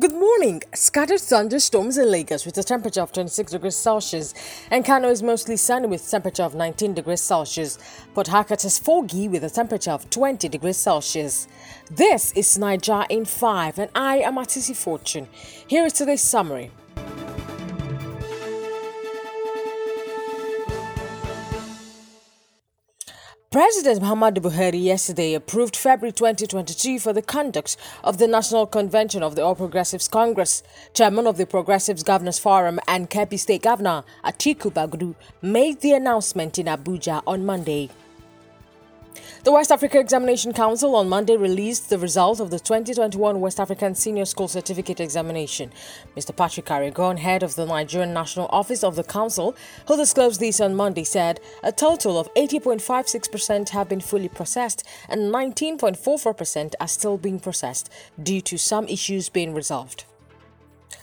Good morning. Scattered thunderstorms in Lagos with a temperature of 26 degrees Celsius. Kano is mostly sunny with a temperature of 19 degrees Celsius. Port Harcourt is foggy with a temperature of 20 degrees Celsius. This is Niger in 5 and I am Atissi Fortune. Here is today's summary. President Muhammadu Buhari yesterday approved February 2022 for the conduct of the National Convention of the All Progressives Congress. Chairman of the Progressives Governors Forum and Kebbi State Governor Atiku Bagudu made the announcement in Abuja on Monday. The West Africa Examination Council on Monday released the results of the 2021 West African Senior School Certificate Examination. Mr. Patrick Aragon, head of the Nigerian National Office of the Council, who disclosed this on Monday, said a total of 80.56% have been fully processed and 19.44% are still being processed due to some issues being resolved.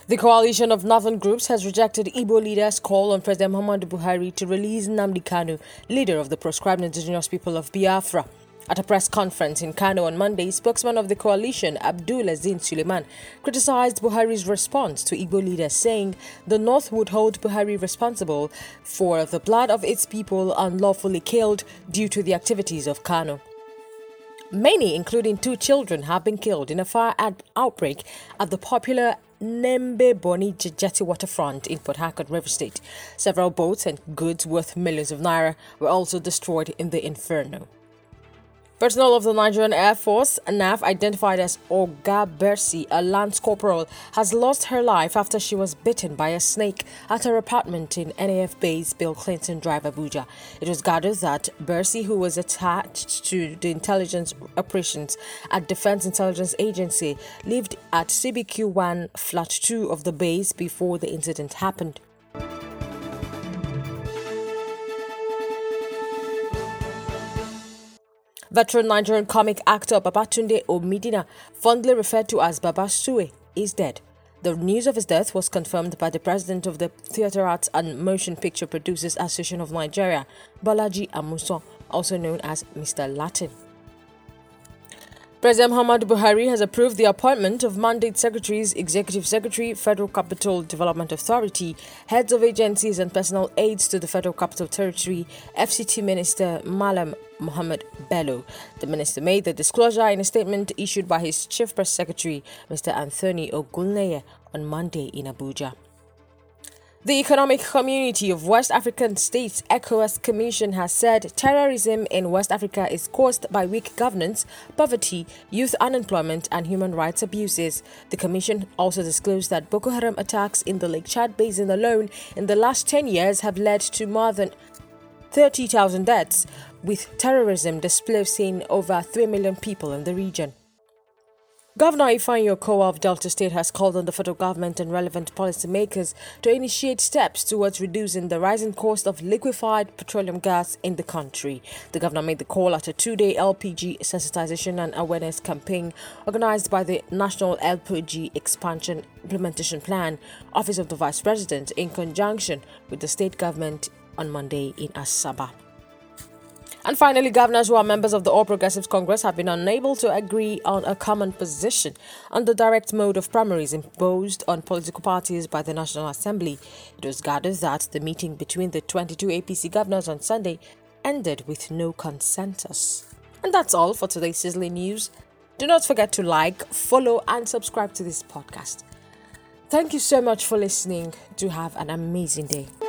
The coalition of northern groups has rejected Igbo leaders' call on President Muhammadu Buhari to release Namdi Kanu, leader of the proscribed indigenous people of Biafra. At a press conference in Kano on Monday, spokesman of the coalition, Abdulaziz Suleiman, criticized Buhari's response to Igbo leaders, saying the North would hold Buhari responsible for the blood of its people unlawfully killed due to the activities of Kanu. Many, including two children, have been killed in a fire outbreak at the popular Nembe Boni Jetty waterfront in Port Harcourt, River State. Several boats and goods worth millions of naira were also destroyed in the inferno. Personnel of the Nigerian Air Force, NAF, identified as Oga Bersi, a lance corporal, has lost her life after she was bitten by a snake at her apartment in NAF Base, Bill Clinton Drive, Abuja. It was gathered that Bersi, who was attached to the intelligence operations at Defense Intelligence Agency, lived at CBQ1 Flat 2 of the base before the incident happened. Veteran Nigerian comic actor Babatunde Omidina, fondly referred to as Baba Sue, is dead. The news of his death was confirmed by the president of the Theatre Arts and Motion Picture Producers Association of Nigeria, Balaji Amusan, also known as Mr. Latin. President Muhammadu Buhari has approved the appointment of mandate secretaries, executive secretary, Federal Capital Development Authority, heads of agencies and personal aides to the Federal Capital Territory, FCT Minister Malam Mohamed Bello. The minister made the disclosure in a statement issued by his chief press secretary, Mr. Anthony Ogunneye, on Monday in Abuja. The Economic Community of West African States (ECOWAS) Commission has said terrorism in West Africa is caused by weak governance, poverty, youth unemployment, and human rights abuses. The Commission also disclosed that Boko Haram attacks in the Lake Chad Basin alone in the last 10 years have led to more than 30,000 deaths, with terrorism displacing over 3 million people in the region. Governor Ifan Yokoa of Delta State has called on the federal government and relevant policymakers to initiate steps towards reducing the rising cost of liquefied petroleum gas in the country. The governor made the call at a two-day LPG sensitization and awareness campaign organized by the National LPG Expansion Implementation Plan, Office of the Vice President, in conjunction with the state government on Monday in Asaba. And finally, governors who are members of the All Progressives Congress have been unable to agree on a common position on the direct mode of primaries imposed on political parties by the National Assembly. It was gathered that the meeting between the 22 APC governors on Sunday ended with no consensus. And that's all for today's sizzling news. Do not forget to like, follow and subscribe to this podcast. Thank you so much for listening. Do have an amazing day.